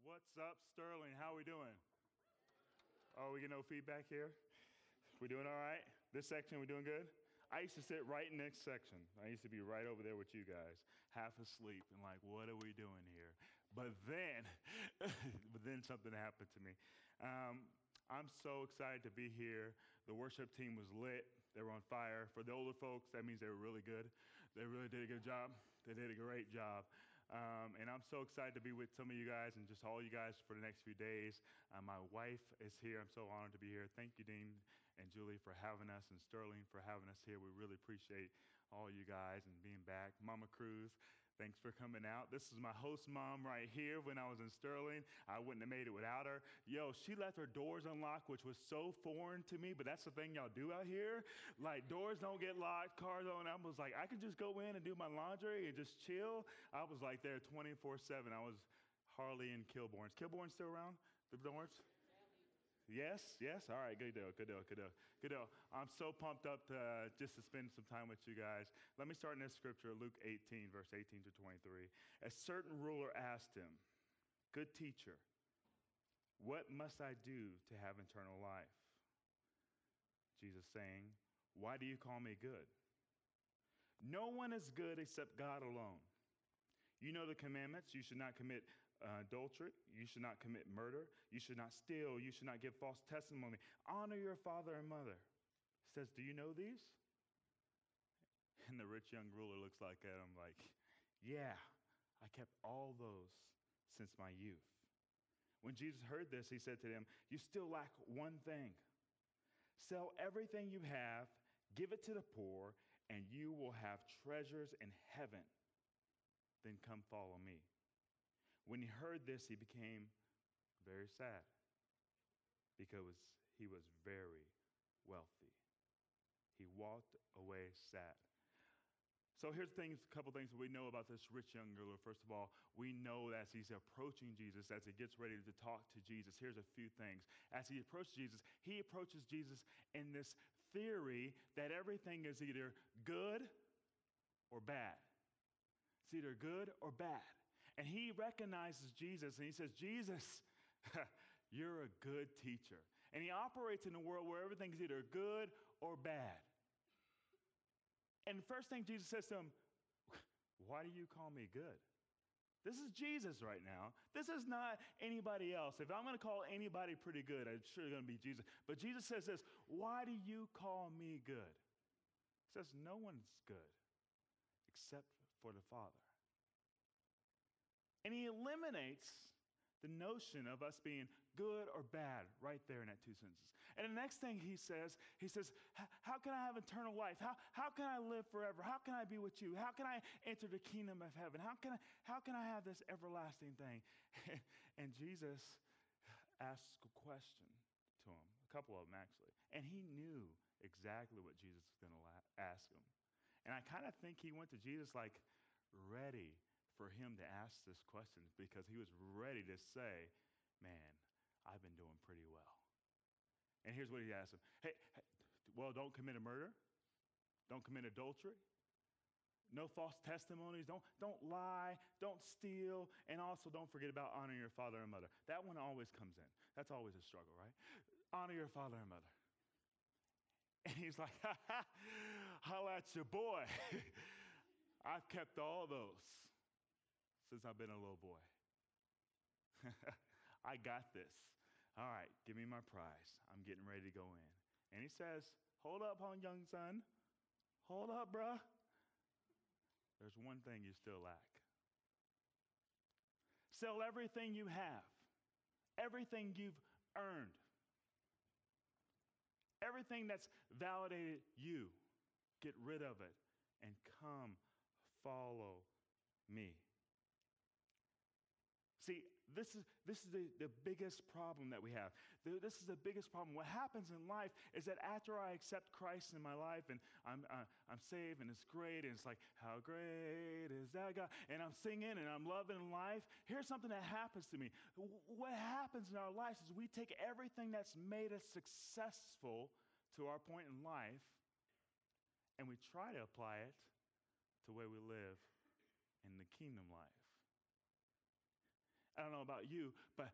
What's up, Sterling? How we doing? Oh, we get no feedback here? We doing all right? This section, we doing good? I used to sit right next section. I used to be right over there with you guys, half asleep and like, what are we doing here? But then, something happened to me. I'm so excited to be here. The worship team was lit. They were on fire. For the older folks, that means they were really good. They really did a good job. They did a great job. And I'm so excited to be with some of you guys and just all you guys for the next few days. My wife is here. I'm so honored to be here. Thank you, Dean and Julie, for having us, and Sterling for having us here. We really appreciate all you guys and being back. Mama Cruz, thanks for coming out. This is my host mom right here. When I was in Sterling, I wouldn't have made it without her. Yo, she left her doors unlocked, which was so foreign to me, but that's the thing y'all do out here. Like, doors don't get locked, cars don't. I was like, I could just go in and do my laundry and just chill. I was like, there 24/7. I was hardly in Kilbourne's. Kilbourne's still around? The dorms? Yes, yes. All right, good deal, good deal, good deal, good deal. I'm so pumped up to just to spend some time with you guys. Let me start in this scripture, Luke 18, verse 18 to 23. A certain ruler asked him, "Good teacher, what must I do to have eternal life?" Jesus saying, "Why do you call me good? No one is good except God alone. You know the commandments. You should not commit adultery. You should not commit murder. You should not steal. You should not give false testimony. Honor your father and mother." He says, "Do you know these?" And the rich young ruler looks like that. I'm like, yeah, I kept all those since my youth. When Jesus heard this, he said to them, "You still lack one thing. Sell everything you have, give it to the poor, and you will have treasures in heaven. Then come follow me." When he heard this, he became very sad because he was very wealthy. He walked away sad. So here's things, a couple things we know about this rich young ruler. First of all, we know that as he's approaching Jesus, as he gets ready to talk to Jesus, here's a few things. As he approaches Jesus, in this theory that everything is either good or bad. It's either good or bad. And he recognizes Jesus and he says, "Jesus, you're a good teacher." And he operates in a world where everything is either good or bad. And the first thing Jesus says to him, "Why do you call me good?" This is Jesus right now. This is not anybody else. If I'm going to call anybody pretty good, I'm sure it's going to be Jesus. But Jesus says this, "Why do you call me good?" He says, "No one's good except for the Father." And he eliminates the notion of us being good or bad right there in that two sentences. And the next thing he says, "How can I have eternal life? How can I live forever? How can I be with you? How can I enter the kingdom of heaven? How can I have this everlasting thing?" And Jesus asks a question to him, a couple of them actually. And he knew exactly what Jesus was going to ask him. And I kind of think he went to Jesus like ready for him to ask this question, because he was ready to say, "Man, I've been doing pretty well." And here's what he asked him. Hey, well, don't commit a murder. Don't commit adultery. No false testimonies. Don't lie. Don't steal. And also don't forget about honoring your father and mother. That one always comes in. That's always a struggle, right? Honor your father and mother. And he's like, "Holla at your boy. I've kept all those since I've been a little boy. I got this. All right, give me my prize. I'm getting ready to go in." And he says, "Hold up, young son. Hold up, bruh. There's one thing you still lack. Sell everything you have, everything you've earned, everything that's validated you, get rid of it and come follow me." See, this is the biggest problem that we have. This is the biggest problem. What happens in life is that after I accept Christ in my life and I'm saved and it's great and it's like, how great is that God? And I'm singing and I'm loving life. Here's something that happens to me. What happens in our lives is we take everything that's made us successful to our point in life and we try to apply it to the way we live in the kingdom life. I don't know about you, but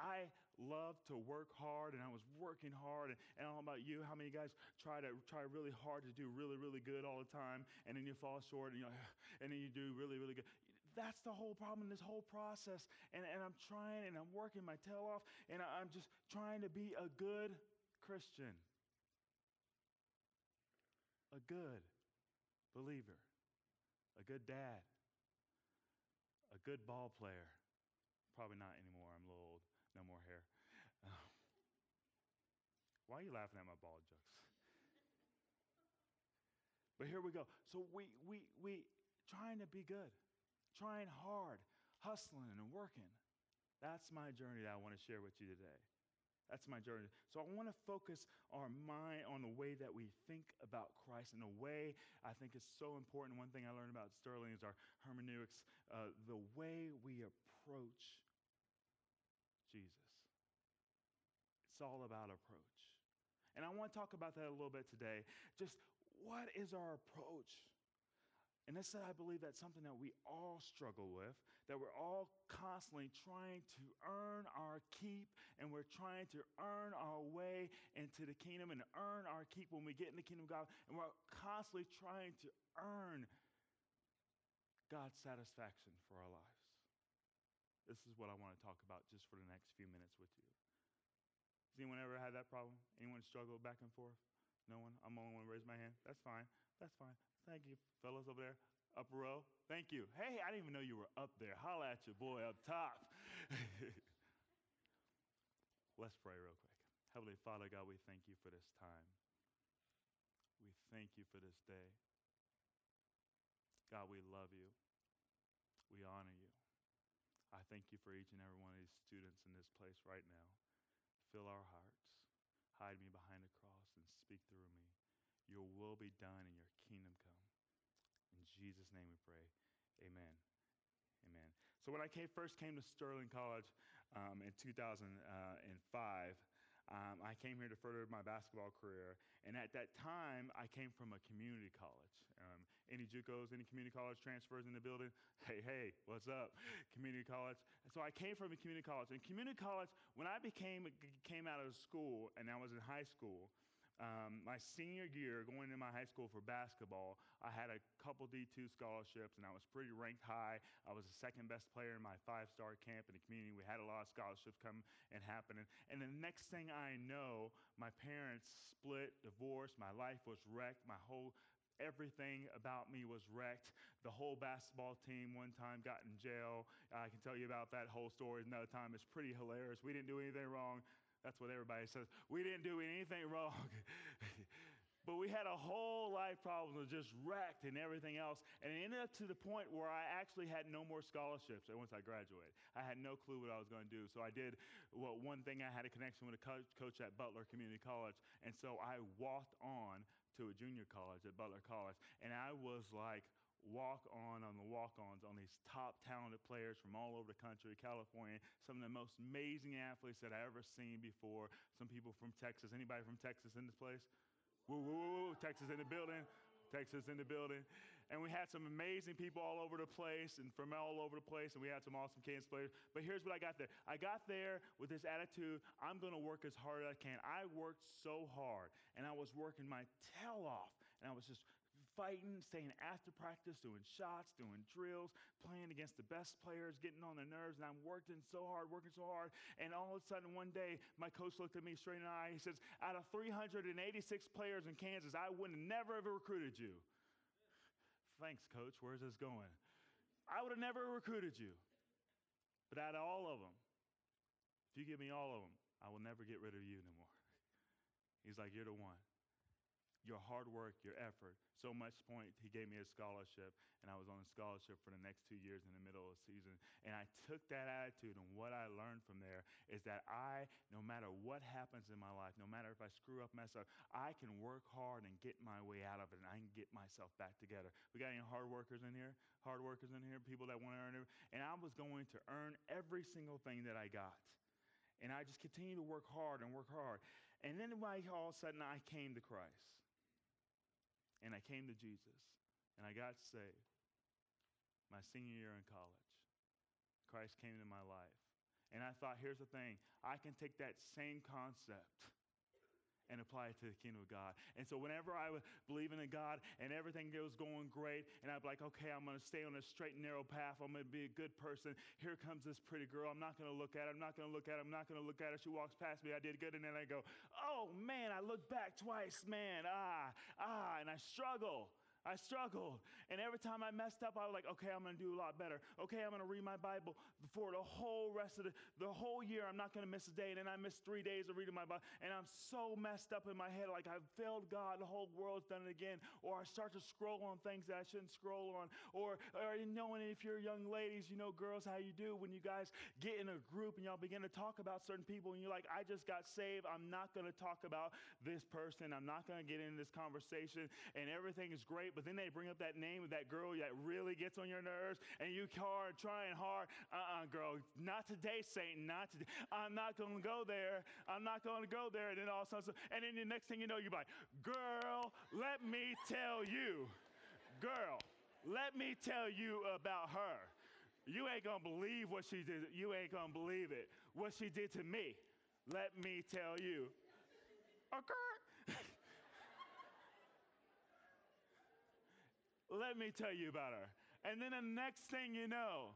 I love to work hard, and I was working hard. And I don't know about you, how many guys try really hard to do really, really good all the time, and then you fall short, and, then you do really, really good. That's the whole problem in this whole process. And I'm trying, and I'm working my tail off, and I'm just trying to be a good Christian, a good believer, a good dad, a good ball player. Probably not anymore. I'm a little old. No more hair. Why are you laughing at my ball jokes? But here we go. So we trying to be good, trying hard, hustling and working. That's my journey that I want to share with you today. That's my journey. So I want to focus our mind on the way that we think about Christ in a way I think is so important. One thing I learned about Sterling is our hermeneutics, the way we approach Jesus. It's all about approach. And I want to talk about that a little bit today. Just what is our approach? And this, I believe, that's something that we all struggle with, that we're all constantly trying to earn our keep, and we're trying to earn our way into the kingdom and earn our keep when we get in the kingdom of God. And we're constantly trying to earn God's satisfaction for our lives. This is what I want to talk about just for the next few minutes with you. Has anyone ever had that problem? Anyone struggle back and forth? No one? I'm the only one who raised my hand. That's fine. That's fine. Thank you, fellas over there, upper row. Thank you. Hey, I didn't even know you were up there. Holla at your boy up top. Let's pray real quick. Heavenly Father, God, we thank you for this time. We thank you for this day. God, we love you. We honor you. I thank you for each and every one of these students in this place right now. Fill our hearts. Hide me behind the cross and speak through me. Your will be done and your kingdom come. In Jesus' name we pray. Amen. Amen. So when I first came to Sterling College in 2005, I came here to further my basketball career. And at that time, I came from a community college. Any JUCOs, any community college transfers in the building? Hey, what's up? Community college. So I came from a community college. And community college, when I came out of school and I was in high school, my senior year, going into my high school for basketball, I had a couple D2 scholarships, and I was pretty ranked high. I was the second best player in my five-star camp in the community. We had a lot of scholarships come and happening. And the next thing I know, my parents split, divorced. My life was wrecked. Everything about me was wrecked. The whole basketball team one time got in jail. I can tell you about that whole story another time. It's pretty hilarious. We didn't do anything wrong. That's what everybody says. We didn't do anything wrong. But we had a whole life problem that just wrecked and everything else. And it ended up to the point where I actually had no more scholarships once I graduated. I had no clue what I was going to do. So I did one thing. I had a connection with a coach at Butler Community College. And so I walked on to a junior college at Butler College. And I was like, walk-ons on these top talented players from all over the country, California, some of the most amazing athletes that I ever seen before, some people from Texas. Anybody from Texas in this place? Woo, woo, woo, Texas in the building. Texas in the building. And we had some amazing people all over the place and from all over the place, and we had some awesome kids players. But here's what I got there. I got there with this attitude, I'm going to work as hard as I can. I worked so hard, and I was working my tail off, and I was just fighting, staying after practice, doing shots, doing drills, playing against the best players, getting on their nerves, and I'm working so hard, and all of a sudden one day, my coach looked at me straight in the eye, he says, out of 386 players in Kansas, I would have never ever recruited you. Thanks, coach, where's this going? I would have never recruited you, but out of all of them, if you give me all of them, I will never get rid of you anymore. He's like, you're the one. Your hard work, your effort, so much point, he gave me a scholarship, and I was on a scholarship for the next 2 years in the middle of the season. And I took that attitude, and what I learned from there is that no matter what happens in my life, no matter if I screw up, mess up, I can work hard and get my way out of it, and I can get myself back together. We got any hard workers in here? Hard workers in here, people that want to earn it. And I was going to earn every single thing that I got. And I just continued to work hard. And then all of a sudden, I came to Christ. And I came to Jesus, and I got saved my senior year in college. Christ came into my life. And I thought, here's the thing. I can take that same concept and apply it to the kingdom of God. And so whenever I was believing in God and everything was going great, and I'd be like, okay, I'm going to stay on a straight and narrow path. I'm going to be a good person. Here comes this pretty girl. I'm not going to look at her. I'm not going to look at her. I'm not going to look at her. She walks past me. I did good. And then I go, oh, man, I look back twice, man. And I struggle. I struggled, and every time I messed up, I was like, okay, I'm going to do a lot better. Okay, I'm going to read my Bible for the whole rest of the whole year. I'm not going to miss a day, and then I missed 3 days of reading my Bible, and I'm so messed up in my head, like I've failed God, the whole world's done it again, or I start to scroll on things that I shouldn't scroll on, or you know, and if you're young ladies, you know, girls, how you do when you guys get in a group and y'all begin to talk about certain people, and you're like, I just got saved. I'm not going to talk about this person. I'm not going to get into this conversation, and everything is great. But then they bring up that name of that girl that really gets on your nerves, and you are trying hard. Girl, not today, Satan, not today. I'm not going to go there. I'm not going to go there. And then all of a sudden, and then the next thing you know, you're like, girl, let me tell you. Girl, let me tell you about her. You ain't going to believe what she did. You ain't going to believe it. What she did to me, let me tell you. Okay. Let me tell you about her. And then the next thing you know,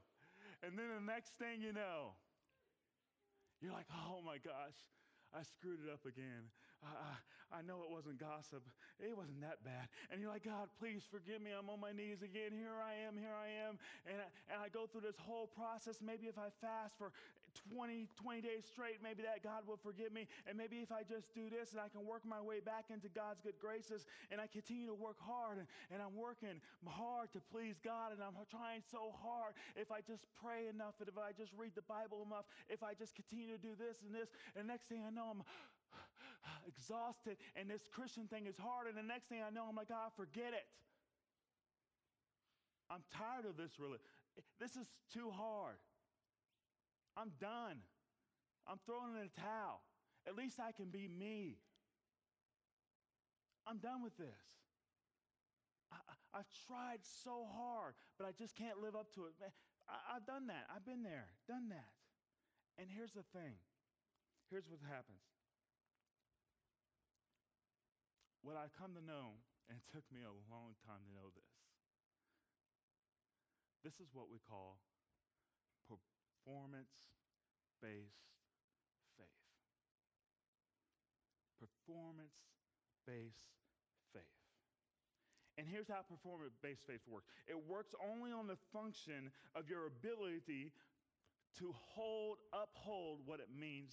you're like, oh my gosh, I screwed it up again. I know it wasn't gossip. It wasn't that bad. And you're like, God, please forgive me. I'm on my knees again. Here I am. And I go through this whole process. Maybe if I fast for 20 days straight, maybe that God will forgive me. And maybe if I just do this and I can work my way back into God's good graces, and I continue to work hard, and I'm working hard to please God, and I'm trying so hard. If I just pray enough, and if I just read the Bible enough, if I just continue to do this and this, and next thing I know, I'm exhausted, and this Christian thing is hard, and the next thing I know, I'm like, God, forget it. I'm tired of this, really. This is too hard. I'm done. I'm throwing in a towel. At least I can be me. I'm done with this. I've tried so hard, but I just can't live up to it. Man, I've done that. I've been there, done that. And here's the thing. Here's what happens. What I come to know, and it took me a long time to know this, this is what we call performance-based faith. Performance-based faith. And here's how performance-based faith works. It works only on the function of your ability to uphold what it means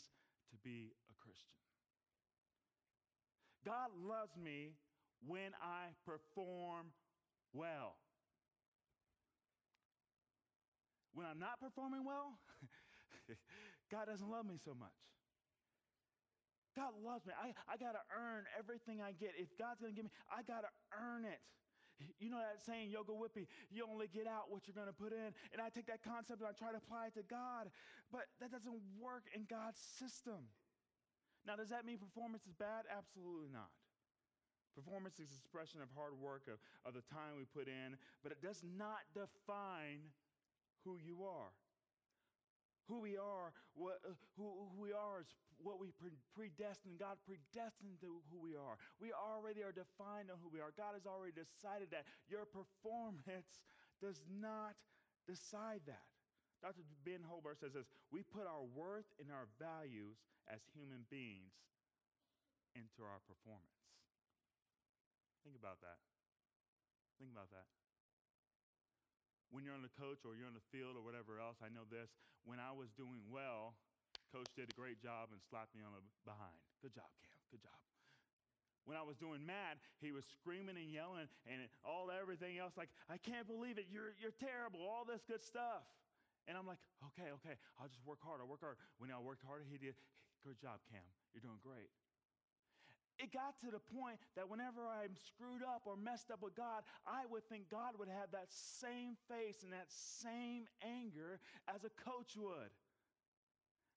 to be a Christian. God loves me when I perform well. When I'm not performing well, God doesn't love me so much. God loves me. I got to earn everything I get. If God's going to give me, I got to earn it. You know that saying, Yoga Whippy, you only get out what you're going to put in. And I take that concept and I try to apply it to God. But that doesn't work in God's system. Now, does that mean performance is bad? Absolutely not. Performance is an expression of hard work, of the time we put in. But it does not define who you are. Who we are, is what we predestined. God predestined to who we are. We already are defined on who we are. God has already decided that. Your performance does not decide that. Dr. Ben Holbrook says this: we put our worth and our values as human beings into our performance. Think about that. Think about that. When you're on the coach or you're on the field or whatever else, I know this. When I was doing well, coach did a great job and slapped me on the behind. Good job, Cam. Good job. When I was doing mad, he was screaming and yelling and everything else. Like, I can't believe it. You're terrible. All this good stuff. And I'm like, okay. I'll just work hard. I'll work hard. When I worked harder, he did. Hey, good job, Cam. You're doing great. It got to the point that whenever I'm screwed up or messed up with God, I would think God would have that same face and that same anger as a coach would.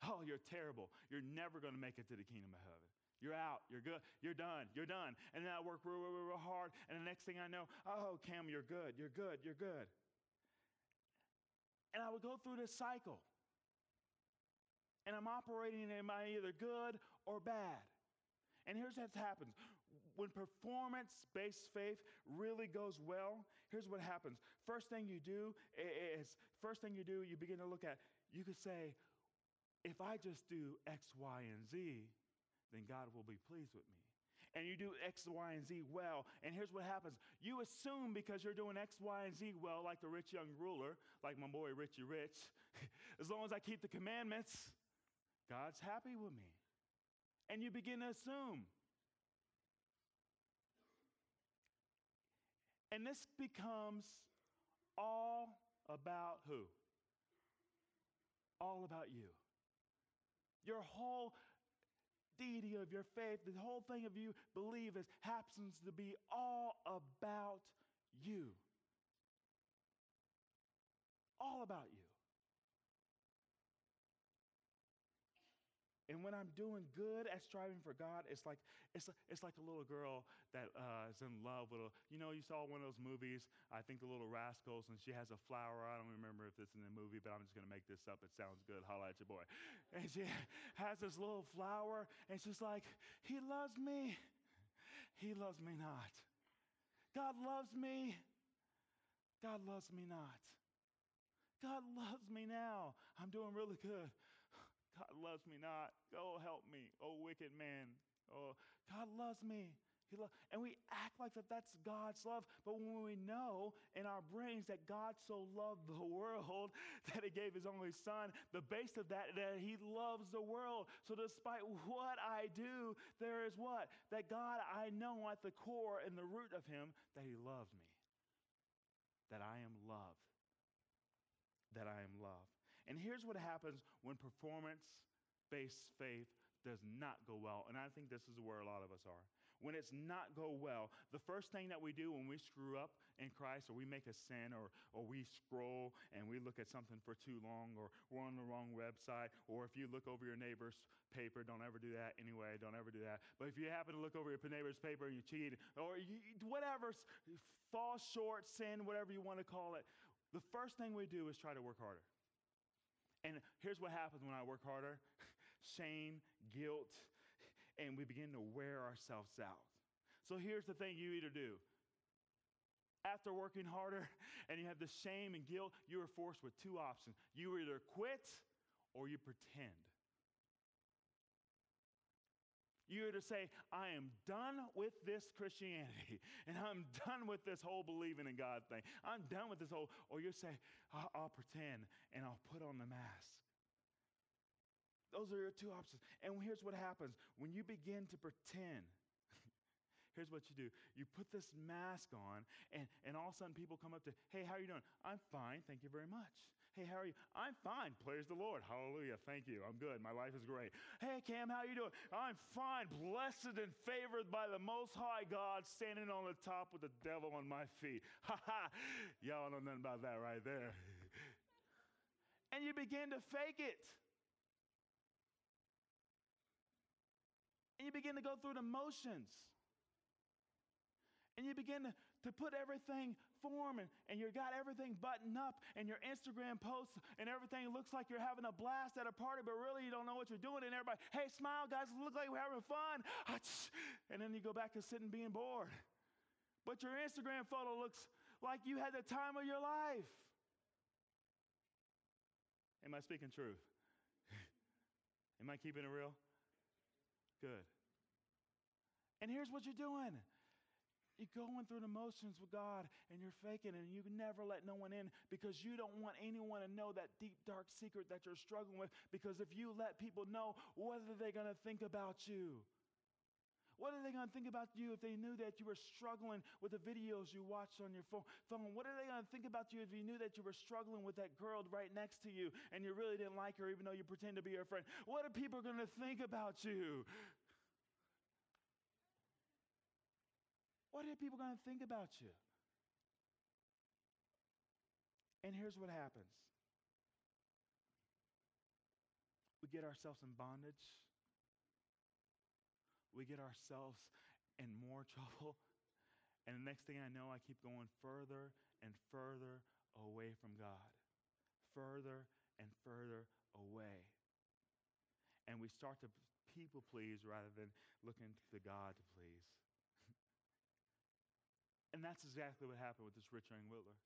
Oh, you're terrible. You're never going to make it to the kingdom of heaven. You're out. You're good. You're done. You're done. And then I work real hard. And the next thing I know, oh, Cam, you're good. You're good. You're good. And I would go through this cycle. And I'm operating in my either good or bad. And here's what happens. When performance-based faith really goes well, here's what happens. First thing you do, you begin to look at, you could say, if I just do X, Y, and Z, then God will be pleased with me. And you do X, Y, and Z well, and here's what happens. You assume because you're doing X, Y, and Z well, like the rich young ruler, like my boy Richie Rich, as long as I keep the commandments, God's happy with me. And you begin to assume. And this becomes all about who? All about you. Your whole deity of your faith, the whole thing of you believe is happens to be all about you. All about you. And when I'm doing good at striving for God, it's like a little girl that is in love with a, you know, you saw one of those movies, I think The Little Rascals, and she has a flower. I don't remember if it's in the movie, but I'm just going to make this up. It sounds good. Holla at your boy. And she has this little flower, and she's like, he loves me. He loves me not. God loves me. God loves me not. God loves me now. I'm doing really good. God loves me not. Oh, help me. Oh, wicked man. Oh, God loves me. And we act like that's God's love. But when we know in our brains that God so loved the world that he gave his only son, the base of that he loves the world. So despite what I do, there is what? That God, I know at the core and the root of him that he loves me. That I am loved. That I am loved. And here's what happens when performance-based faith does not go well. And I think this is where a lot of us are. When it's not go well, the first thing that we do when we screw up in Christ, or we make a sin, or we scroll and we look at something for too long, or we're on the wrong website, or if you look over your neighbor's paper, don't ever do that anyway, don't ever do that. But if you happen to look over your neighbor's paper and you cheat, or you, whatever, fall short, sin, whatever you want to call it, the first thing we do is try to work harder. And here's what happens when I work harder. Shame, guilt, and we begin to wear ourselves out. So here's the thing you either do. After working harder and you have the shame and guilt, you are forced with two options. You either quit or you pretend. You either say, I am done with this Christianity, and I'm done with this whole believing in God thing. I'm done with this whole, or you say, I'll pretend, and I'll put on the mask. Those are your two options. And here's what happens. When you begin to pretend, here's what you do. You put this mask on, and all of a sudden people come up to, hey, how are you doing? I'm fine, thank you very much. Hey, how are you? I'm fine. Praise the Lord. Hallelujah. Thank you. I'm good. My life is great. Hey, Cam, how you doing? I'm fine. Blessed and favored by the Most High God, standing on the top with the devil on my feet. Ha ha. Y'all know nothing about that right there. And you begin to fake it. And you begin to go through the motions. And you begin to put everything form and you've got everything buttoned up and your Instagram posts and everything looks like you're having a blast at a party, but really you don't know what you're doing, and everybody, hey, smile, guys, look like we're having fun. And then you go back to sitting being bored. But your Instagram photo looks like you had the time of your life. Am I speaking truth? Am I keeping it real? Good. And here's what you're doing. You're going through the motions with God, and you're faking, and you never let no one in because you don't want anyone to know that deep, dark secret that you're struggling with, because if you let people know, what are they going to think about you? What are they going to think about you if they knew that you were struggling with the videos you watched on your phone? What are they going to think about you if you knew that you were struggling with that girl right next to you, and you really didn't like her even though you pretend to be her friend? What are people going to think about you? What are people going to think about you? And here's what happens. We get ourselves in bondage. We get ourselves in more trouble. And the next thing I know, I keep going further and further away from God. further and further away. And we start to people please rather than looking to God to please. And that's exactly what happened with this rich young widower.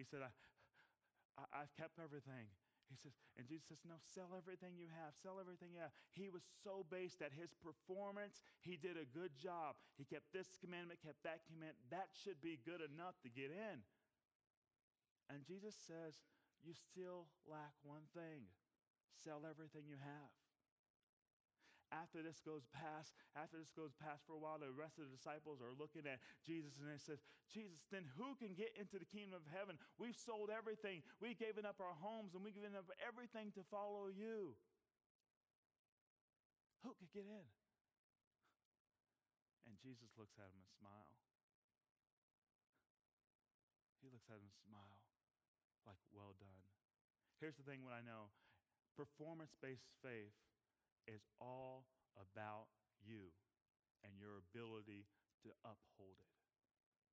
He said, I've kept everything. He says, and Jesus says, no, sell everything you have. Sell everything you have. He was so based that his performance, he did a good job. He kept this commandment, kept that commandment. That should be good enough to get in. And Jesus says, you still lack one thing. Sell everything you have. After this goes past for a while, the rest of the disciples are looking at Jesus and they says, Jesus, then who can get into the kingdom of heaven? We've sold everything. We've given up our homes and we've given up everything to follow you. Who could get in? And Jesus looks at him and smiles. He looks at him and smiles like, well done. Here's the thing what I know. Performance-based faith is all about you and your ability to uphold it.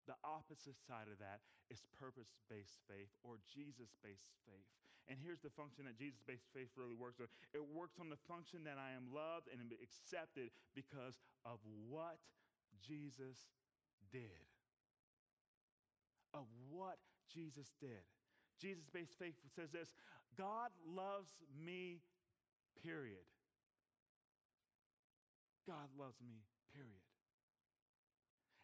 The opposite side of that is purpose-based faith or Jesus-based faith. And here's the function that Jesus-based faith really works on. It works on the function that I am loved and accepted because of what Jesus did. Of what Jesus did. Jesus-based faith says this, God loves me, period. God loves me, period.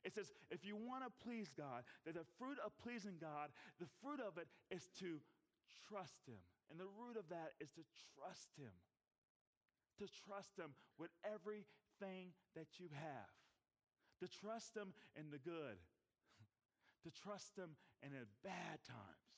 It says, if you want to please God, that the fruit of pleasing God, the fruit of it is to trust him. And the root of that is to trust him. To trust him with everything that you have. To trust him in the good. To trust him in the bad times.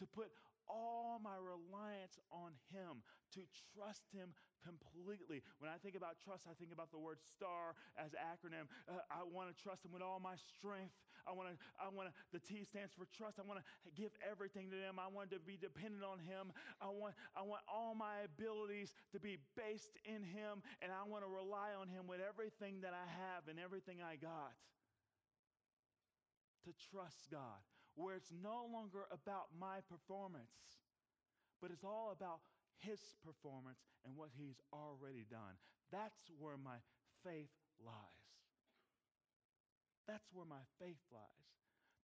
To put all my reliance on him, to trust him completely. When I think about trust, I think about the word STAR as an acronym. I want to trust him with all my strength. I want to, the T stands for trust. I want to give everything to him. I want to be dependent on him. I want all my abilities to be based in him, and I want to rely on him with everything that I have and everything I got. To trust God, where it's no longer about my performance, but it's all about his performance and what he's already done. That's where my faith lies. That's where my faith lies.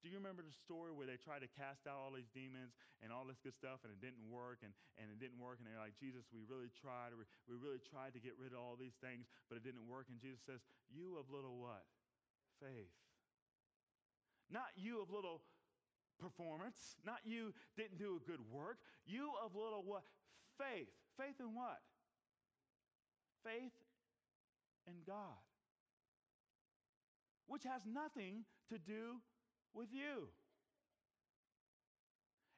Do you remember the story where they tried to cast out all these demons and all this good stuff and it didn't work and it didn't work and they're like, Jesus, we really tried to get rid of all these things, but it didn't work. And Jesus says, you of little what? Faith. Not you of little performance. Not you didn't do a good work. You of little what? Faith. Faith in what? Faith in God. Which has nothing to do with you.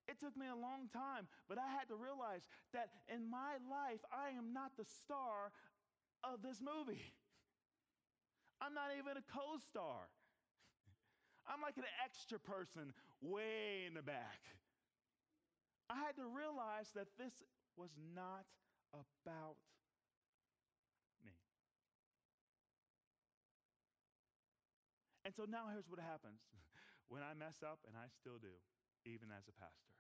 It took me a long time, but I had to realize that in my life, I am not the star of this movie. I'm not even a co-star. I'm like an extra person way in the back. I had to realize that this was not about me. And so now here's what happens. When I mess up, and I still do, even as a pastor,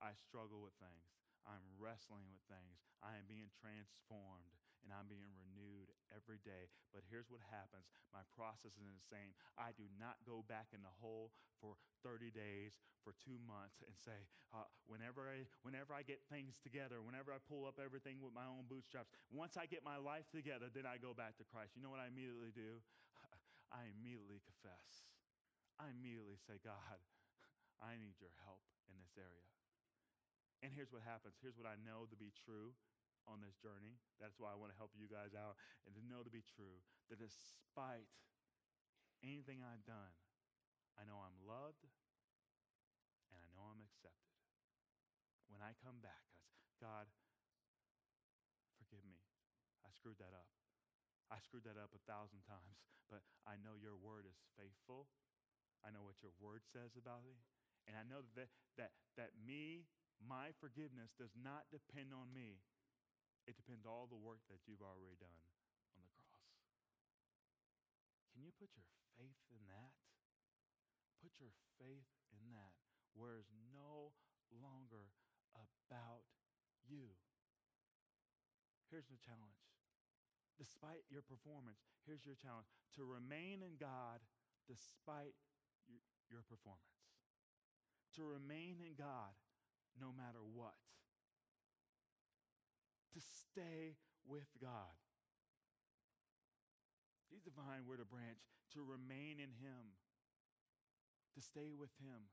I struggle with things. I'm wrestling with things. I am being transformed and I'm being renewed every day. But here's what happens. My process is the same. I do not go back in the hole for 30 days, for 2 months and say, whenever I get things together, whenever I pull up everything with my own bootstraps, once I get my life together, then I go back to Christ. You know what I immediately do? I immediately confess. I immediately say, God, I need your help in this area. And here's what happens. Here's what I know to be true on this journey. That's why I want to help you guys out and to know to be true that despite anything I've done, I know I'm loved and I know I'm accepted. When I come back, I say, God, forgive me. I screwed that up. I screwed that up 1,000 times, but I know your word is faithful. I know what your word says about me. And I know that my forgiveness does not depend on me. It depends on all the work that you've already done on the cross. Can you put your faith in that? Put your faith in that. where it's no longer about you. Here's the challenge. Despite your performance, here's your challenge. To remain in God despite your performance. To remain in God no matter what. To stay with God. He's the vine, we're the branch. To remain in Him. To stay with Him.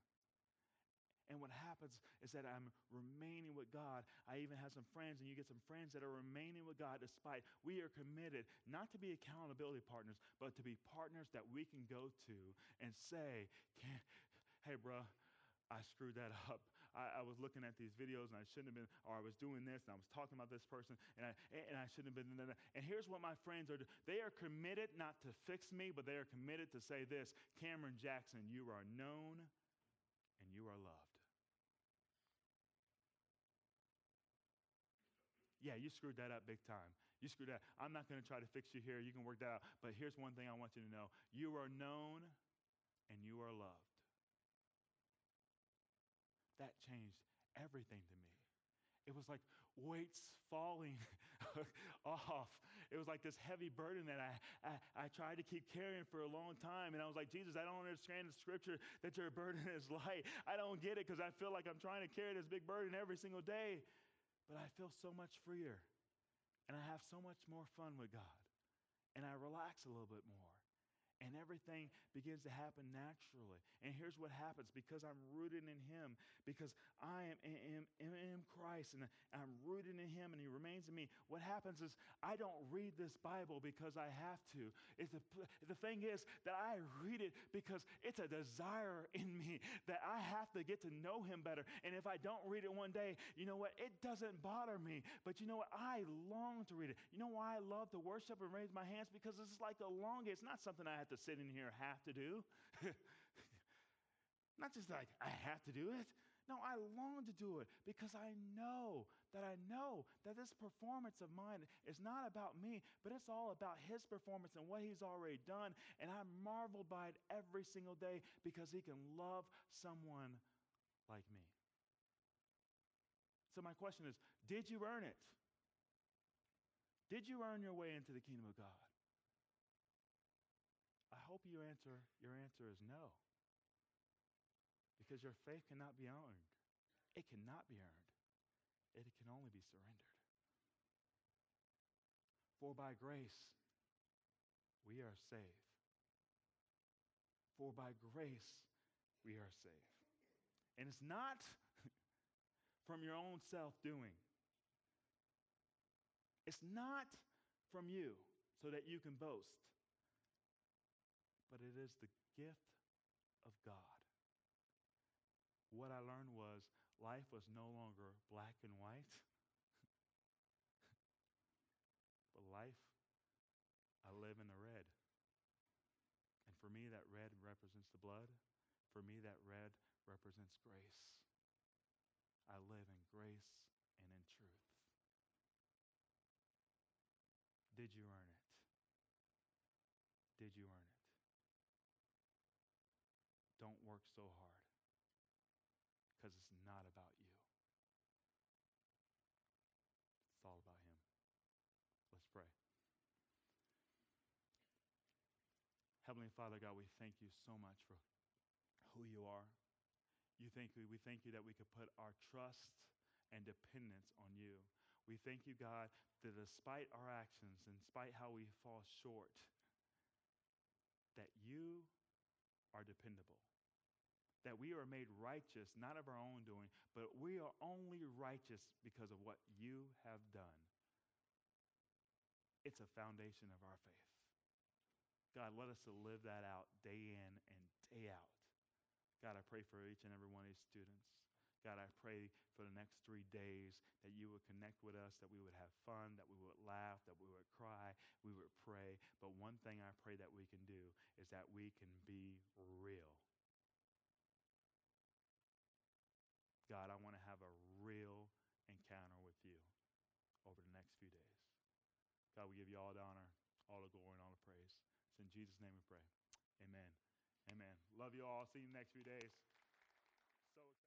And what happens is that I'm remaining with God. I even have some friends, and you get some friends that are remaining with God despite. We are committed not to be accountability partners, but to be partners that we can go to and say, hey, bro, I screwed that up. I was looking at these videos, and I shouldn't have been, or I was doing this, and I was talking about this person, and I shouldn't have been doing that. And here's what my friends are doing. They are committed not to fix me, but they are committed to say this, Cameron Jackson, you are known and you are loved. Yeah, you screwed that up big time. You screwed that up. I'm not going to try to fix you here. You can work that out. But here's one thing I want you to know. You are known and you are loved. That changed everything to me. It was like weights falling off. It was like this heavy burden that I tried to keep carrying for a long time. And I was like, Jesus, I don't understand the scripture that your burden is light. I don't get it because I feel like I'm trying to carry this big burden every single day. But I feel so much freer. And I have so much more fun with God. And I relax a little bit more. And everything begins to happen naturally. And here's what happens. Because I'm rooted in Him, because I am Christ, and I'm rooted in Him, and He remains in me, what happens is I don't read this Bible because I have to. The thing is that I read it because it's a desire in me that I have to get to know Him better. And if I don't read it one day, you know what? It doesn't bother me. But you know what? I long to read it. You know why I love to worship and raise my hands? Because it's like the longest. It's not something I have to sit in here and have to do. Not just like I have to do it. No, I long to do it because I know that this performance of mine is not about me, but it's all about His performance and what He's already done. And I marvel by it every single day because He can love someone like me. So my question is, did you earn it? Did you earn your way into the kingdom of God? I hope your answer is no. Because your faith cannot be earned. It cannot be earned. It can only be surrendered. For by grace, we are saved. For by grace, we are saved. And it's not from your own self-doing. It's not from you so that you can boast. But it is the gift of God. What I learned was life was no longer black and white. But life, I live in the red. And for me, that red represents the blood. For me, that red represents grace. I live in grace and in truth. Did you earn it? Did you earn it? Don't work so hard because it's not about you. It's all about Him. Let's pray. Heavenly Father, God, we thank You so much for who You are. We thank You that we could put our trust and dependence on You. We thank You, God, that despite our actions and despite how we fall short, that You are dependable. That we are made righteous, not of our own doing, but we are only righteous because of what You have done. It's a foundation of our faith. God, let us to live that out day in and day out. God, I pray for each and every one of these students. God, I pray for the next 3 days that You would connect with us, that we would have fun, that we would laugh, that we would cry, we would pray. But one thing I pray that we can do is that we can be real. God, I want to have a real encounter with You over the next few days. God, we give You all the honor, all the glory, and all the praise. It's in Jesus' name we pray. Amen. Amen. Love you all. See you in the next few days. so excited.